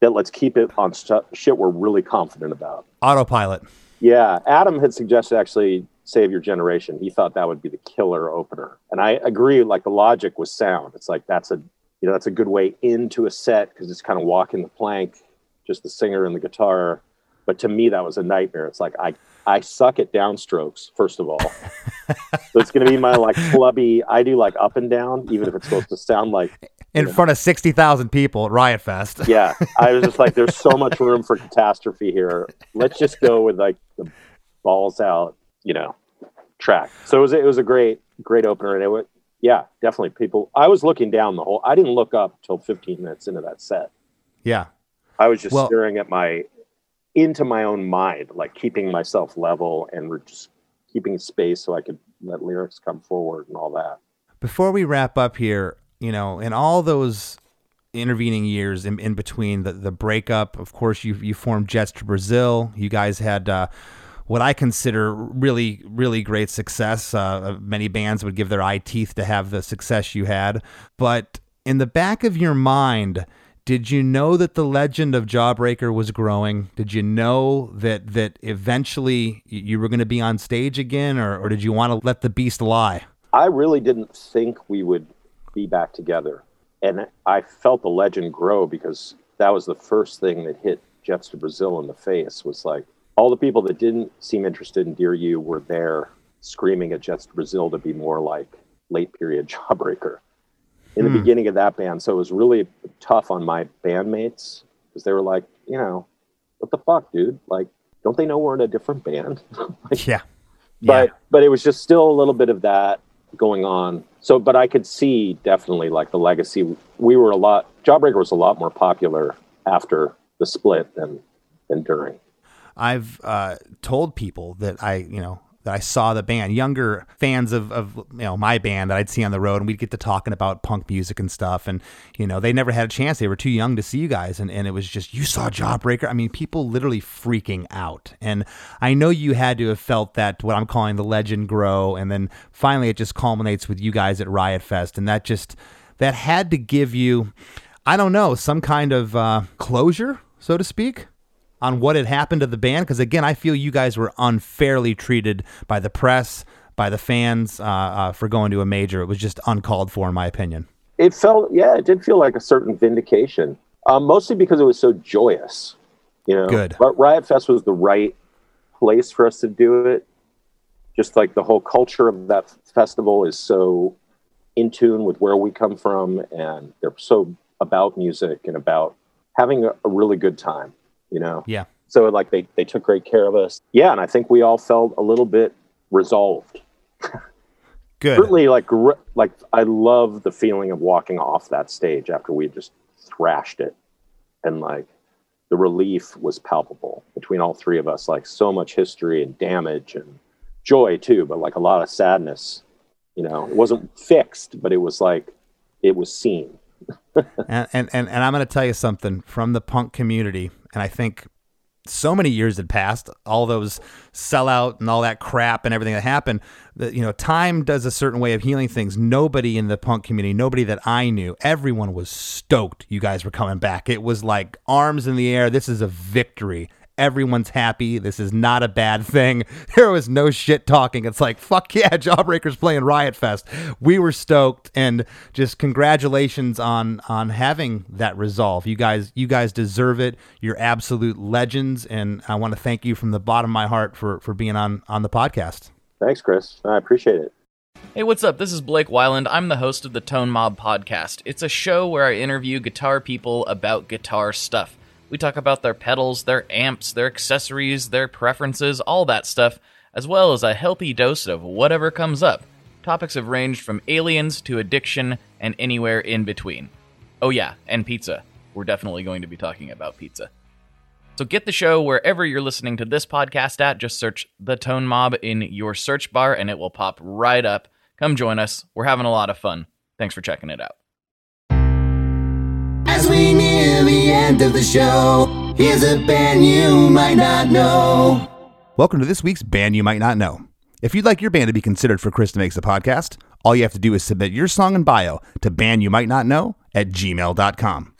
that let's keep it on shit we're really confident about. Autopilot. Yeah. Adam had suggested actually Save Your Generation. He thought that would be the killer opener. And I agree, like the logic was sound. It's like that's a good way into a set because it's kind of walking the plank, just the singer and the guitar. But to me, that was a nightmare. It's like I suck at downstrokes, first of all. So it's gonna be my like flubby, I do like up and down, even if it's supposed to sound like in front of 60,000 people at Riot Fest. Yeah. I was just like, there's so much room for catastrophe here. Let's just go with like the balls out, track. So it was a great opener, and definitely people. I was looking down the whole. I didn't look up till 15 minutes into that set. Yeah, I was just staring at into my own mind, like keeping myself level and just keeping space so I could let lyrics come forward and all that. Before we wrap up here, in all those intervening years in between the breakup, of course, you formed Jets to Brazil. You guys had. What I consider really, really great success. Many bands would give their eye teeth to have the success you had. But in the back of your mind, did you know that the legend of Jawbreaker was growing? Did you know that eventually you were going to be on stage again, or did you want to let the beast lie? I really didn't think we would be back together. And I felt the legend grow because that was the first thing that hit Jets to Brazil in the face, was like, all the people that didn't seem interested in Dear You were there screaming at Jets to Brazil to be more like late period Jawbreaker in the beginning of that band. So it was really tough on my bandmates because they were like, what the fuck, dude? Like, don't they know we're in a different band? But it was just still a little bit of that going on. So, but I could see definitely like the legacy. Jawbreaker was a lot more popular after the split than during. I've told people that I saw the band, younger fans of my band that I'd see on the road, and we'd get to talking about punk music and stuff. And, they never had a chance. They were too young to see you guys. And it was just, you saw Jawbreaker. I mean, people literally freaking out. And I know you had to have felt that, what I'm calling the legend grow. And then finally it just culminates with you guys at Riot Fest. And that had to give you, I don't know, some kind of closure, so to speak, on what had happened to the band? Because, again, I feel you guys were unfairly treated by the press, by the fans, for going to a major. It was just uncalled for, in my opinion. It felt, it did feel like a certain vindication, mostly because it was so joyous. Good. But Riot Fest was the right place for us to do it, just like the whole culture of that festival is so in tune with where we come from, and they're so about music and about having a really good time, you know? Yeah. So like they took great care of us. Yeah. And I think we all felt a little bit resolved. Good. Certainly like I love the feeling of walking off that stage after we just thrashed it. And like the relief was palpable between all three of us, like so much history and damage and joy too, but like a lot of sadness, you know, it wasn't fixed, but it was like, it was seen. and I'm going to tell you something from the punk community. And I think so many years had passed, all those sellout and all that crap and everything that happened, that, you know, time does a certain way of healing things. Nobody in the punk community, nobody that I knew, everyone was stoked you guys were coming back. It was like arms in the air. This is a victory. Everyone's happy. This is not a bad thing. There was no shit talking. It's like, fuck yeah, Jawbreaker's playing Riot Fest. We were stoked, and just congratulations on having that resolve. You guys deserve it. You're absolute legends, and I want to thank you from the bottom of my heart for being on the podcast. Thanks, Chris. I appreciate it. Hey, what's up? This is Blake Weiland. I'm the host of the Tone Mob Podcast. It's a show where I interview guitar people about guitar stuff. We talk about their pedals, their amps, their accessories, their preferences, all that stuff, as well as a healthy dose of whatever comes up. Topics have ranged from aliens to addiction and anywhere in between. Oh yeah, and pizza. We're definitely going to be talking about pizza. So get the show wherever you're listening to this podcast at. Just search The Tone Mob in your search bar and it will pop right up. Come join us. We're having a lot of fun. Thanks for checking it out. As we near the end of the show, here's a band you might not know. Welcome to this week's Band You Might Not Know. If you'd like your band to be considered for Chris to Makes a Podcast, all you have to do is submit your song and bio to bandyoumightnotknow@gmail.com.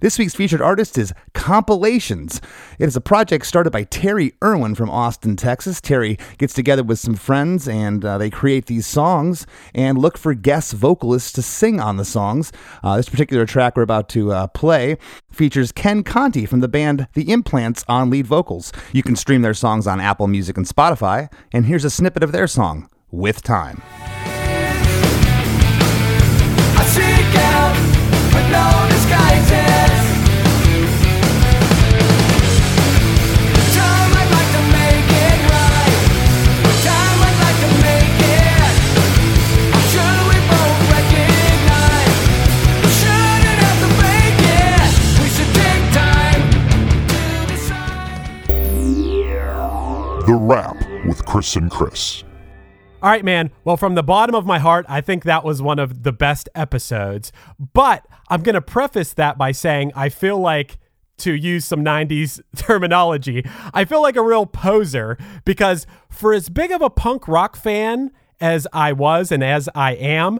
This week's featured artist is Compilations. It is a project started by Terry Irwin from Austin, Texas. Terry gets together with some friends and they create these songs and look for guest vocalists to sing on the songs. This particular track we're about to play features Ken Conti from the band The Implants on lead vocals. You can stream their songs on Apple Music and Spotify. And here's a snippet of their song, With Time. I seek out with no disguises. The Wrap with Chris and Chris. All right, man. Well, from the bottom of my heart, I think that was one of the best episodes. But I'm going to preface that by saying I feel like, to use some 90s terminology, I feel like a real poser, because for as big of a punk rock fan as I was and as I am,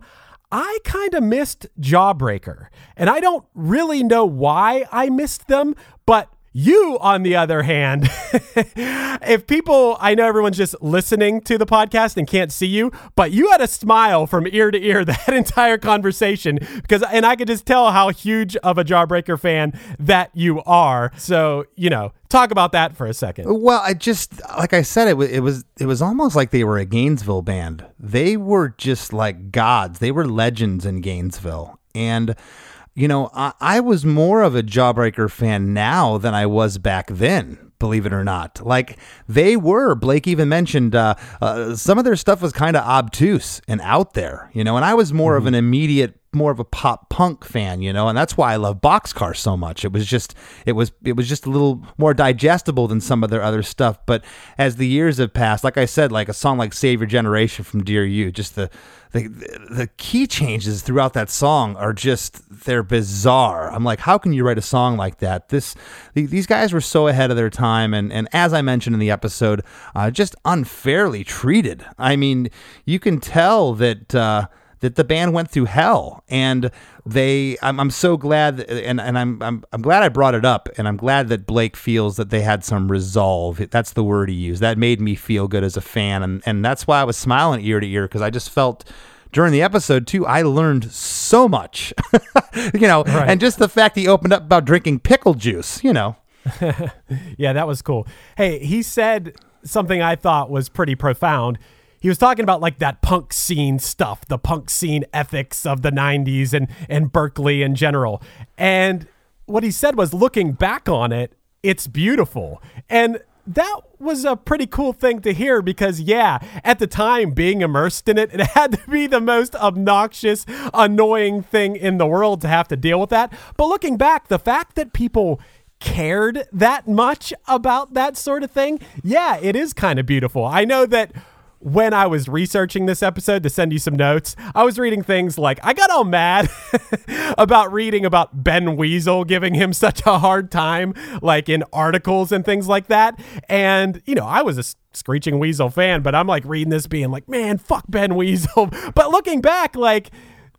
I kind of missed Jawbreaker. And I don't really know why I missed them, but you, on the other hand, if people, I know everyone's just listening to the podcast and can't see you, but you had a smile from ear to ear that entire conversation, because, and I could just tell how huge of a Jawbreaker fan that you are. So, you know, talk about that for a second. Well, I just, like I said, it was almost like they were a Gainesville band. They were just like gods. They were legends in Gainesville. And you know, I was more of a Jawbreaker fan now than I was back then, believe it or not. Like, they were, Blake even mentioned, some of their stuff was kind of obtuse and out there, you know, and I was more of an immediate, more of a pop punk fan, you know, and that's why I love Boxcar so much. It was just a little more digestible than some of their other stuff. But as the years have passed, like I said, like a song like Save Your Generation from Dear You, just the key changes throughout that song are just, they're bizarre. I'm like, how can you write a song like that? These guys were so ahead of their time. And as I mentioned in the episode, just unfairly treated. I mean, you can tell that the band went through hell, and I'm so glad, and I'm glad I brought it up, and I'm glad that Blake feels that they had some resolve. That's the word he used. That made me feel good as a fan, and that's why I was smiling ear to ear, because I just felt during the episode too, I learned so much, you know, right. And just the fact he opened up about drinking pickle juice, you know. Yeah, that was cool. Hey, he said something I thought was pretty profound. he was talking about like that punk scene stuff, the punk scene ethics of the 90s and Berkeley in general. And what he said was, looking back on it, it's beautiful. And that was a pretty cool thing to hear because, yeah, at the time, being immersed in it, it had to be the most obnoxious, annoying thing in the world to have to deal with that. But looking back, the fact that people cared that much about that sort of thing, yeah, it is kind of beautiful. I know that when I was researching this episode to send you some notes, I was reading things like, I got all mad about reading about Ben Weasel giving him such a hard time, like in articles and things like that. And, you know, I was a Screeching Weasel fan, but I'm like reading this being like, man, fuck Ben Weasel. But looking back, like,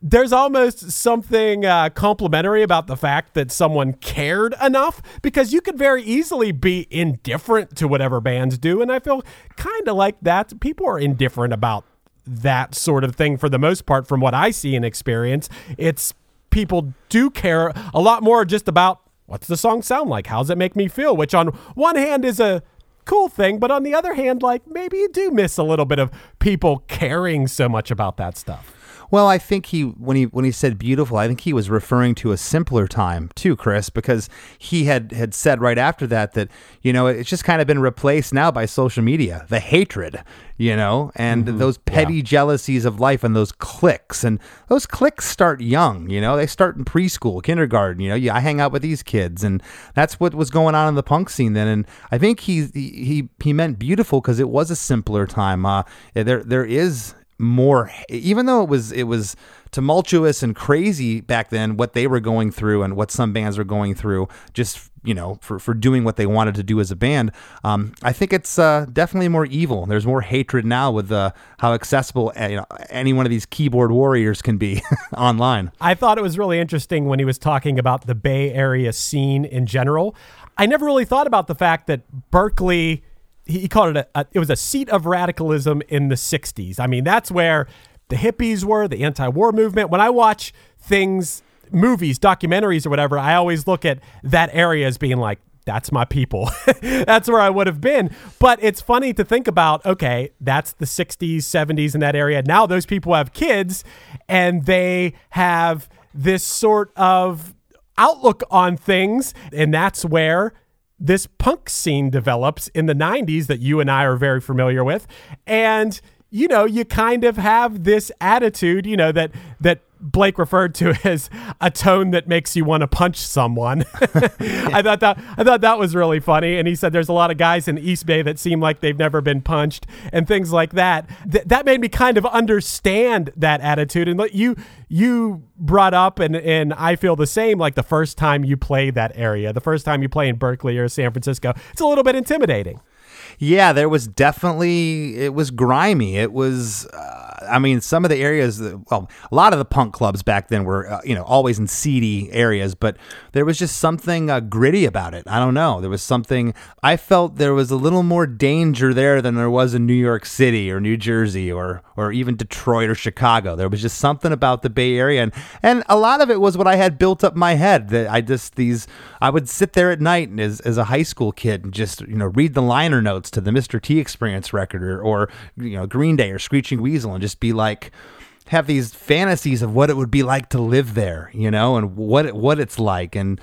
there's almost something complimentary about the fact that someone cared enough, because you could very easily be indifferent to whatever bands do. And I feel kind of like that. People are indifferent about that sort of thing for the most part, from what I see and experience. It's people do care a lot more just about, what's the song sound like? How's it make me feel? Which on one hand is a cool thing, but on the other hand, like, maybe you do miss a little bit of people caring so much about that stuff. Well, I think when he said beautiful, I think he was referring to a simpler time too, Chris, because he had said right after that, you know, it's just kind of been replaced now by social media, the hatred, you know, and those petty jealousies of life and those cliques. And those cliques start young, you know, they start in preschool, kindergarten, you know, I hang out with these kids. And that's what was going on in the punk scene then. And I think he meant beautiful because it was a simpler time. There is more, even though it was tumultuous and crazy back then, what they were going through and what some bands were going through, just, you know, for doing what they wanted to do as a band. I think it's definitely more evil. There's more hatred now with how accessible any one of these keyboard warriors can be online. I thought it was really interesting when he was talking about the Bay Area scene in general. I never really thought about the fact that Berkeley, he called it it was a seat of radicalism in the 60s. I mean, that's where the hippies were, the anti-war movement. When I watch things, movies, documentaries or whatever, I always look at that area as being like, that's my people. That's where I would have been. But it's funny to think about, okay, that's the 60s, 70s in that area. Now those people have kids and they have this sort of outlook on things. And that's where this punk scene develops in the 90s that you and I are very familiar with. And, you know, you kind of have this attitude, you know, that Blake referred to as a tone that makes you want to punch someone. I thought that was really funny. And he said there's a lot of guys in East Bay that seem like they've never been punched and things like that. That made me kind of understand that attitude. And you brought up, and I feel the same, like the first time you play that area, the first time you play in Berkeley or San Francisco, it's a little bit intimidating. Yeah, there was definitely, it was grimy. It was, I mean, some of the areas, a lot of the punk clubs back then were, always in seedy areas, but there was just something gritty about it. I don't know. There was something, I felt there was a little more danger there than there was in New York City or New Jersey or even Detroit or Chicago. There was just something about the Bay Area. And a lot of it was what I had built up in my head, that I would sit there at night and as a high school kid and just, read the liner notes to the Mr. T Experience record or Green Day or Screeching Weasel, and just be like, have these fantasies of what it would be like to live there, and what it's like. And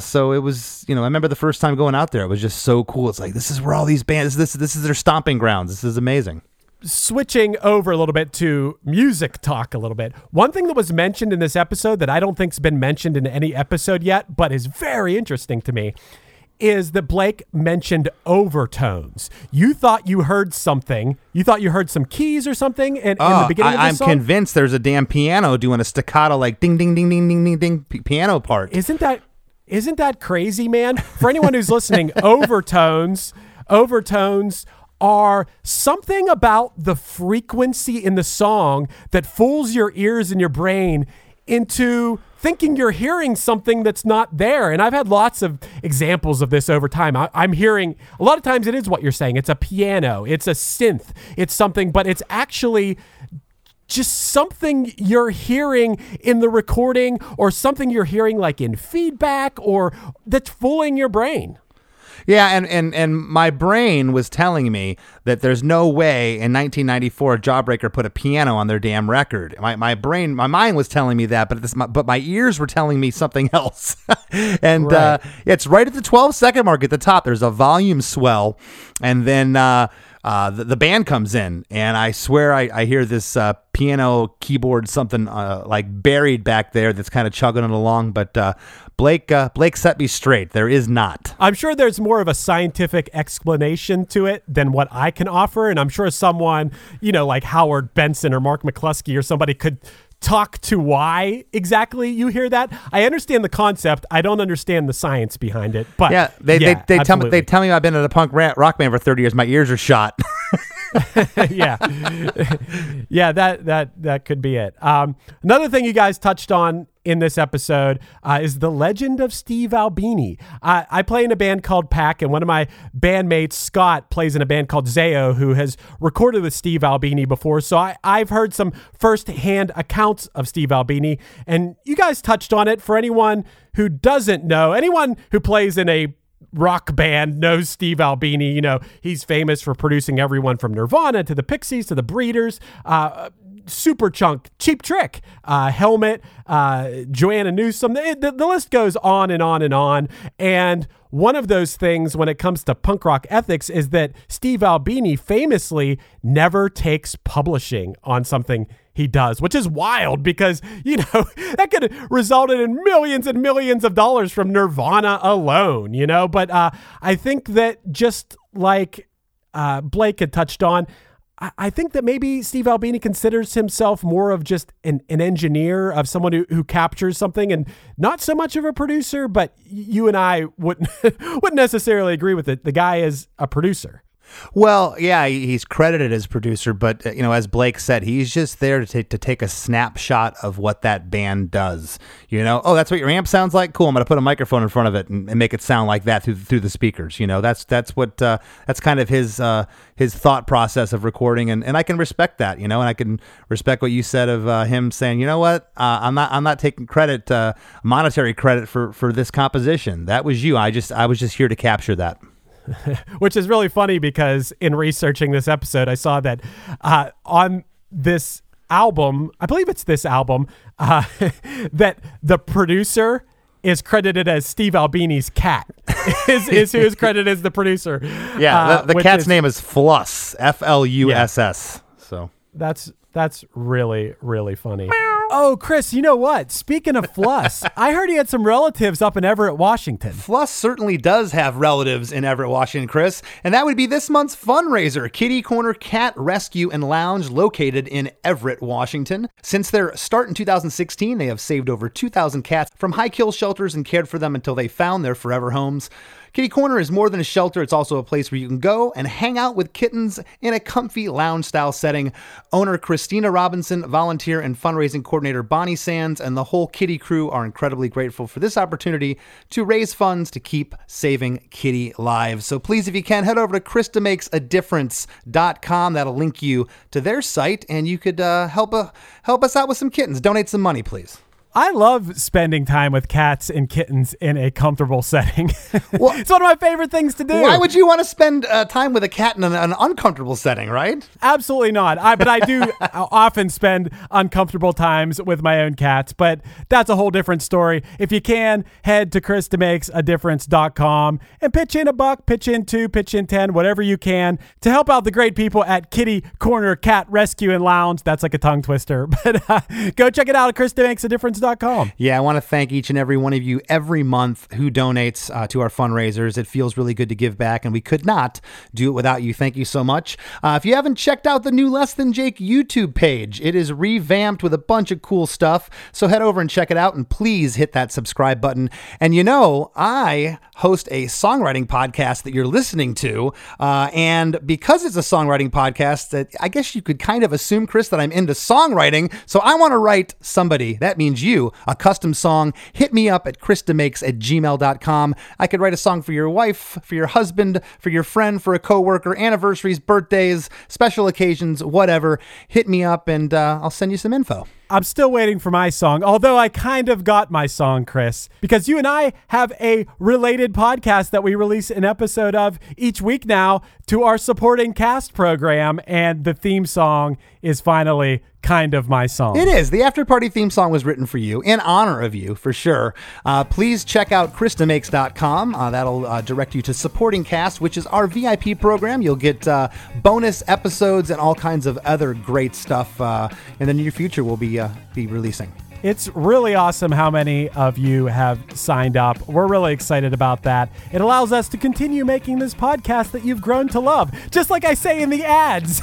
so it was, I remember the first time going out there, it was just so cool. It's like, this is where all these bands, this is their stomping grounds. This is amazing. Switching over a little bit to music talk a little bit. One thing that was mentioned in this episode that I don't think's been mentioned in any episode yet, but is very interesting to me, is that Blake mentioned overtones. You thought you heard something. You thought you heard some keys or something in the beginning of the song. I'm convinced there's a damn piano doing a staccato, like ding, ding, ding, ding, ding, ding, ding piano part. Isn't that crazy, man? For anyone who's listening, overtones are something about the frequency in the song that fools your ears and your brain into thinking you're hearing something that's not there. And I've had lots of examples of this over time. I'm hearing, a lot of times it is what you're saying. It's a piano, it's a synth, it's something, but it's actually just something you're hearing in the recording or something you're hearing like in feedback or that's fooling your brain. Yeah, and my brain was telling me that there's no way in 1994 Jawbreaker put a piano on their damn record. My mind was telling me that, but my ears were telling me something else. And right. It's right at the 12-second mark at the top. There's a volume swell, and then the band comes in, and I swear I hear this piano, keyboard, something like buried back there that's kind of chugging it along. But Blake set me straight. There is not. I'm sure there's more of a scientific explanation to it than what I can offer. And I'm sure someone, like Howard Benson or Mark McCluskey or somebody could talk to why exactly you hear that. I understand the concept. I don't understand the science behind it. But yeah, they tell me I've been in a punk rock band for 30 years. My ears are shot. Yeah, that could be it. Another thing you guys touched on in this episode is the legend of Steve Albini. I play in a band called Pack, and one of my bandmates, Scott, plays in a band called Zayo, who has recorded with Steve Albini before. So I've heard some firsthand accounts of Steve Albini, and you guys touched on it. For anyone who doesn't know, anyone who plays in a rock band knows Steve Albini. He's famous for producing everyone from Nirvana to the Pixies to the Breeders, Superchunk, Cheap Trick, Helmet, Joanna Newsom. The list goes on and on and on. And one of those things when it comes to punk rock ethics is that Steve Albini famously never takes publishing on something he does, which is wild because, that could have resulted in millions and millions of dollars from Nirvana alone, But I think that just like Blake had touched on, I think that maybe Steve Albini considers himself more of just an engineer, of someone who captures something and not so much of a producer, but you and I wouldn't necessarily agree with it. The guy is a producer. Well, yeah, he's credited as producer, but as Blake said, he's just there to take a snapshot of what that band does. Oh, that's what your amp sounds like. Cool, I'm gonna put a microphone in front of it and make it sound like that through the speakers. That's what that's kind of his thought process of recording, and I can respect that. And I can respect what you said of him saying, I'm not taking credit, monetary credit for this composition. That was you. I was just here to capture that. Which is really funny because in researching this episode, I saw that on this album, I believe it's this album, that the producer is credited as Steve Albini's cat. is who is credited as the producer. Yeah, the cat's name is Fluss, F-L-U-S-S. Yeah. So that's really, really funny. Oh, Chris, you know what? Speaking of Fluss, I heard he had some relatives up in Everett, Washington. Fluss certainly does have relatives in Everett, Washington, Chris. And that would be this month's fundraiser, Kitty Corner Cat Rescue and Lounge, located in Everett, Washington. Since their start in 2016, they have saved over 2,000 cats from high-kill shelters and cared for them until they found their forever homes. Kitty Corner is more than a shelter. It's also a place where you can go and hang out with kittens in a comfy lounge-style setting. Owner Christina Robinson, volunteer and fundraising coordinator Bonnie Sands, and the whole Kitty crew are incredibly grateful for this opportunity to raise funds to keep saving kitty lives. So please, if you can, head over to KristaMakesADifference.com. That'll link you to their site, and you could help us out with some kittens. Donate some money, please. I love spending time with cats and kittens in a comfortable setting. Well, it's one of my favorite things to do. Why would you want to spend time with a cat in an uncomfortable setting, right? Absolutely not. But I do often spend uncomfortable times with my own cats, but that's a whole different story. If you can, head to KristaMakesADifference.com and pitch in $1, pitch in $2, pitch in 10, whatever you can to help out the great people at Kitty Corner Cat Rescue and Lounge. That's like a tongue twister, but go check it out at KristaMakesADifference.com. Yeah, I want to thank each and every one of you every month who donates to our fundraisers. It feels really good to give back, and we could not do it without you. Thank you so much. If you haven't checked out the new Less Than Jake YouTube page, it is revamped with a bunch of cool stuff. So head over and check it out, and please hit that subscribe button. And I host a songwriting podcast that you're listening to, and because it's a songwriting podcast, that I guess you could kind of assume, Chris, that I'm into songwriting. So I want to write somebody. That means you. A custom song, hit me up at KristaMakes@gmail.com. I could write a song for your wife, for your husband, for your friend, for a coworker, anniversaries, birthdays, special occasions, whatever. Hit me up and I'll send you some info. I'm still waiting for my song, although I kind of got my song, Chris, because you and I have a related podcast that we release an episode of each week now to our supporting cast program, and the theme song is finally kind of my song. It is. The After Party theme song was written for you, in honor of you, for sure. Please check out KristaMakes.com. That'll direct you to Supporting Cast, which is our VIP program. You'll get bonus episodes and all kinds of other great stuff in the near future we'll be releasing. It's really awesome how many of you have signed up. We're really excited about that. It allows us to continue making this podcast that you've grown to love, just like I say in the ads.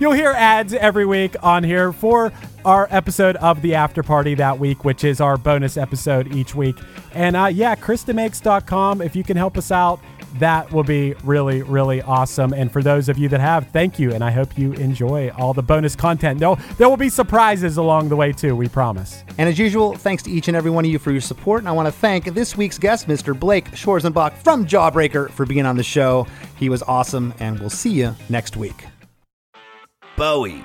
You'll hear ads every week on here for our episode of The After Party that week, which is our bonus episode each week. And KristaMakes.com, if you can help us out, that will be really, really awesome. And for those of you that have, thank you. And I hope you enjoy all the bonus content. There will be surprises along the way, too. We promise. And as usual, thanks to each and every one of you for your support. And I want to thank this week's guest, Mr. Blake Schwarzenbach from Jawbreaker, for being on the show. He was awesome. And we'll see you next week. Bowie,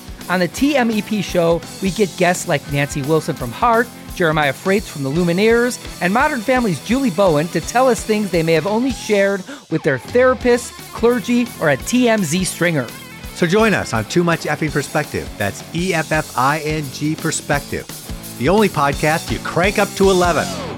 On the TMEP show, we get guests like Nancy Wilson from Heart, Jeremiah Freites from the Lumineers, and Modern Family's Julie Bowen to tell us things they may have only shared with their therapist, clergy, or a TMZ stringer. So join us on Too Much Effing Perspective. That's EFFING Perspective. The only podcast you crank up to 11.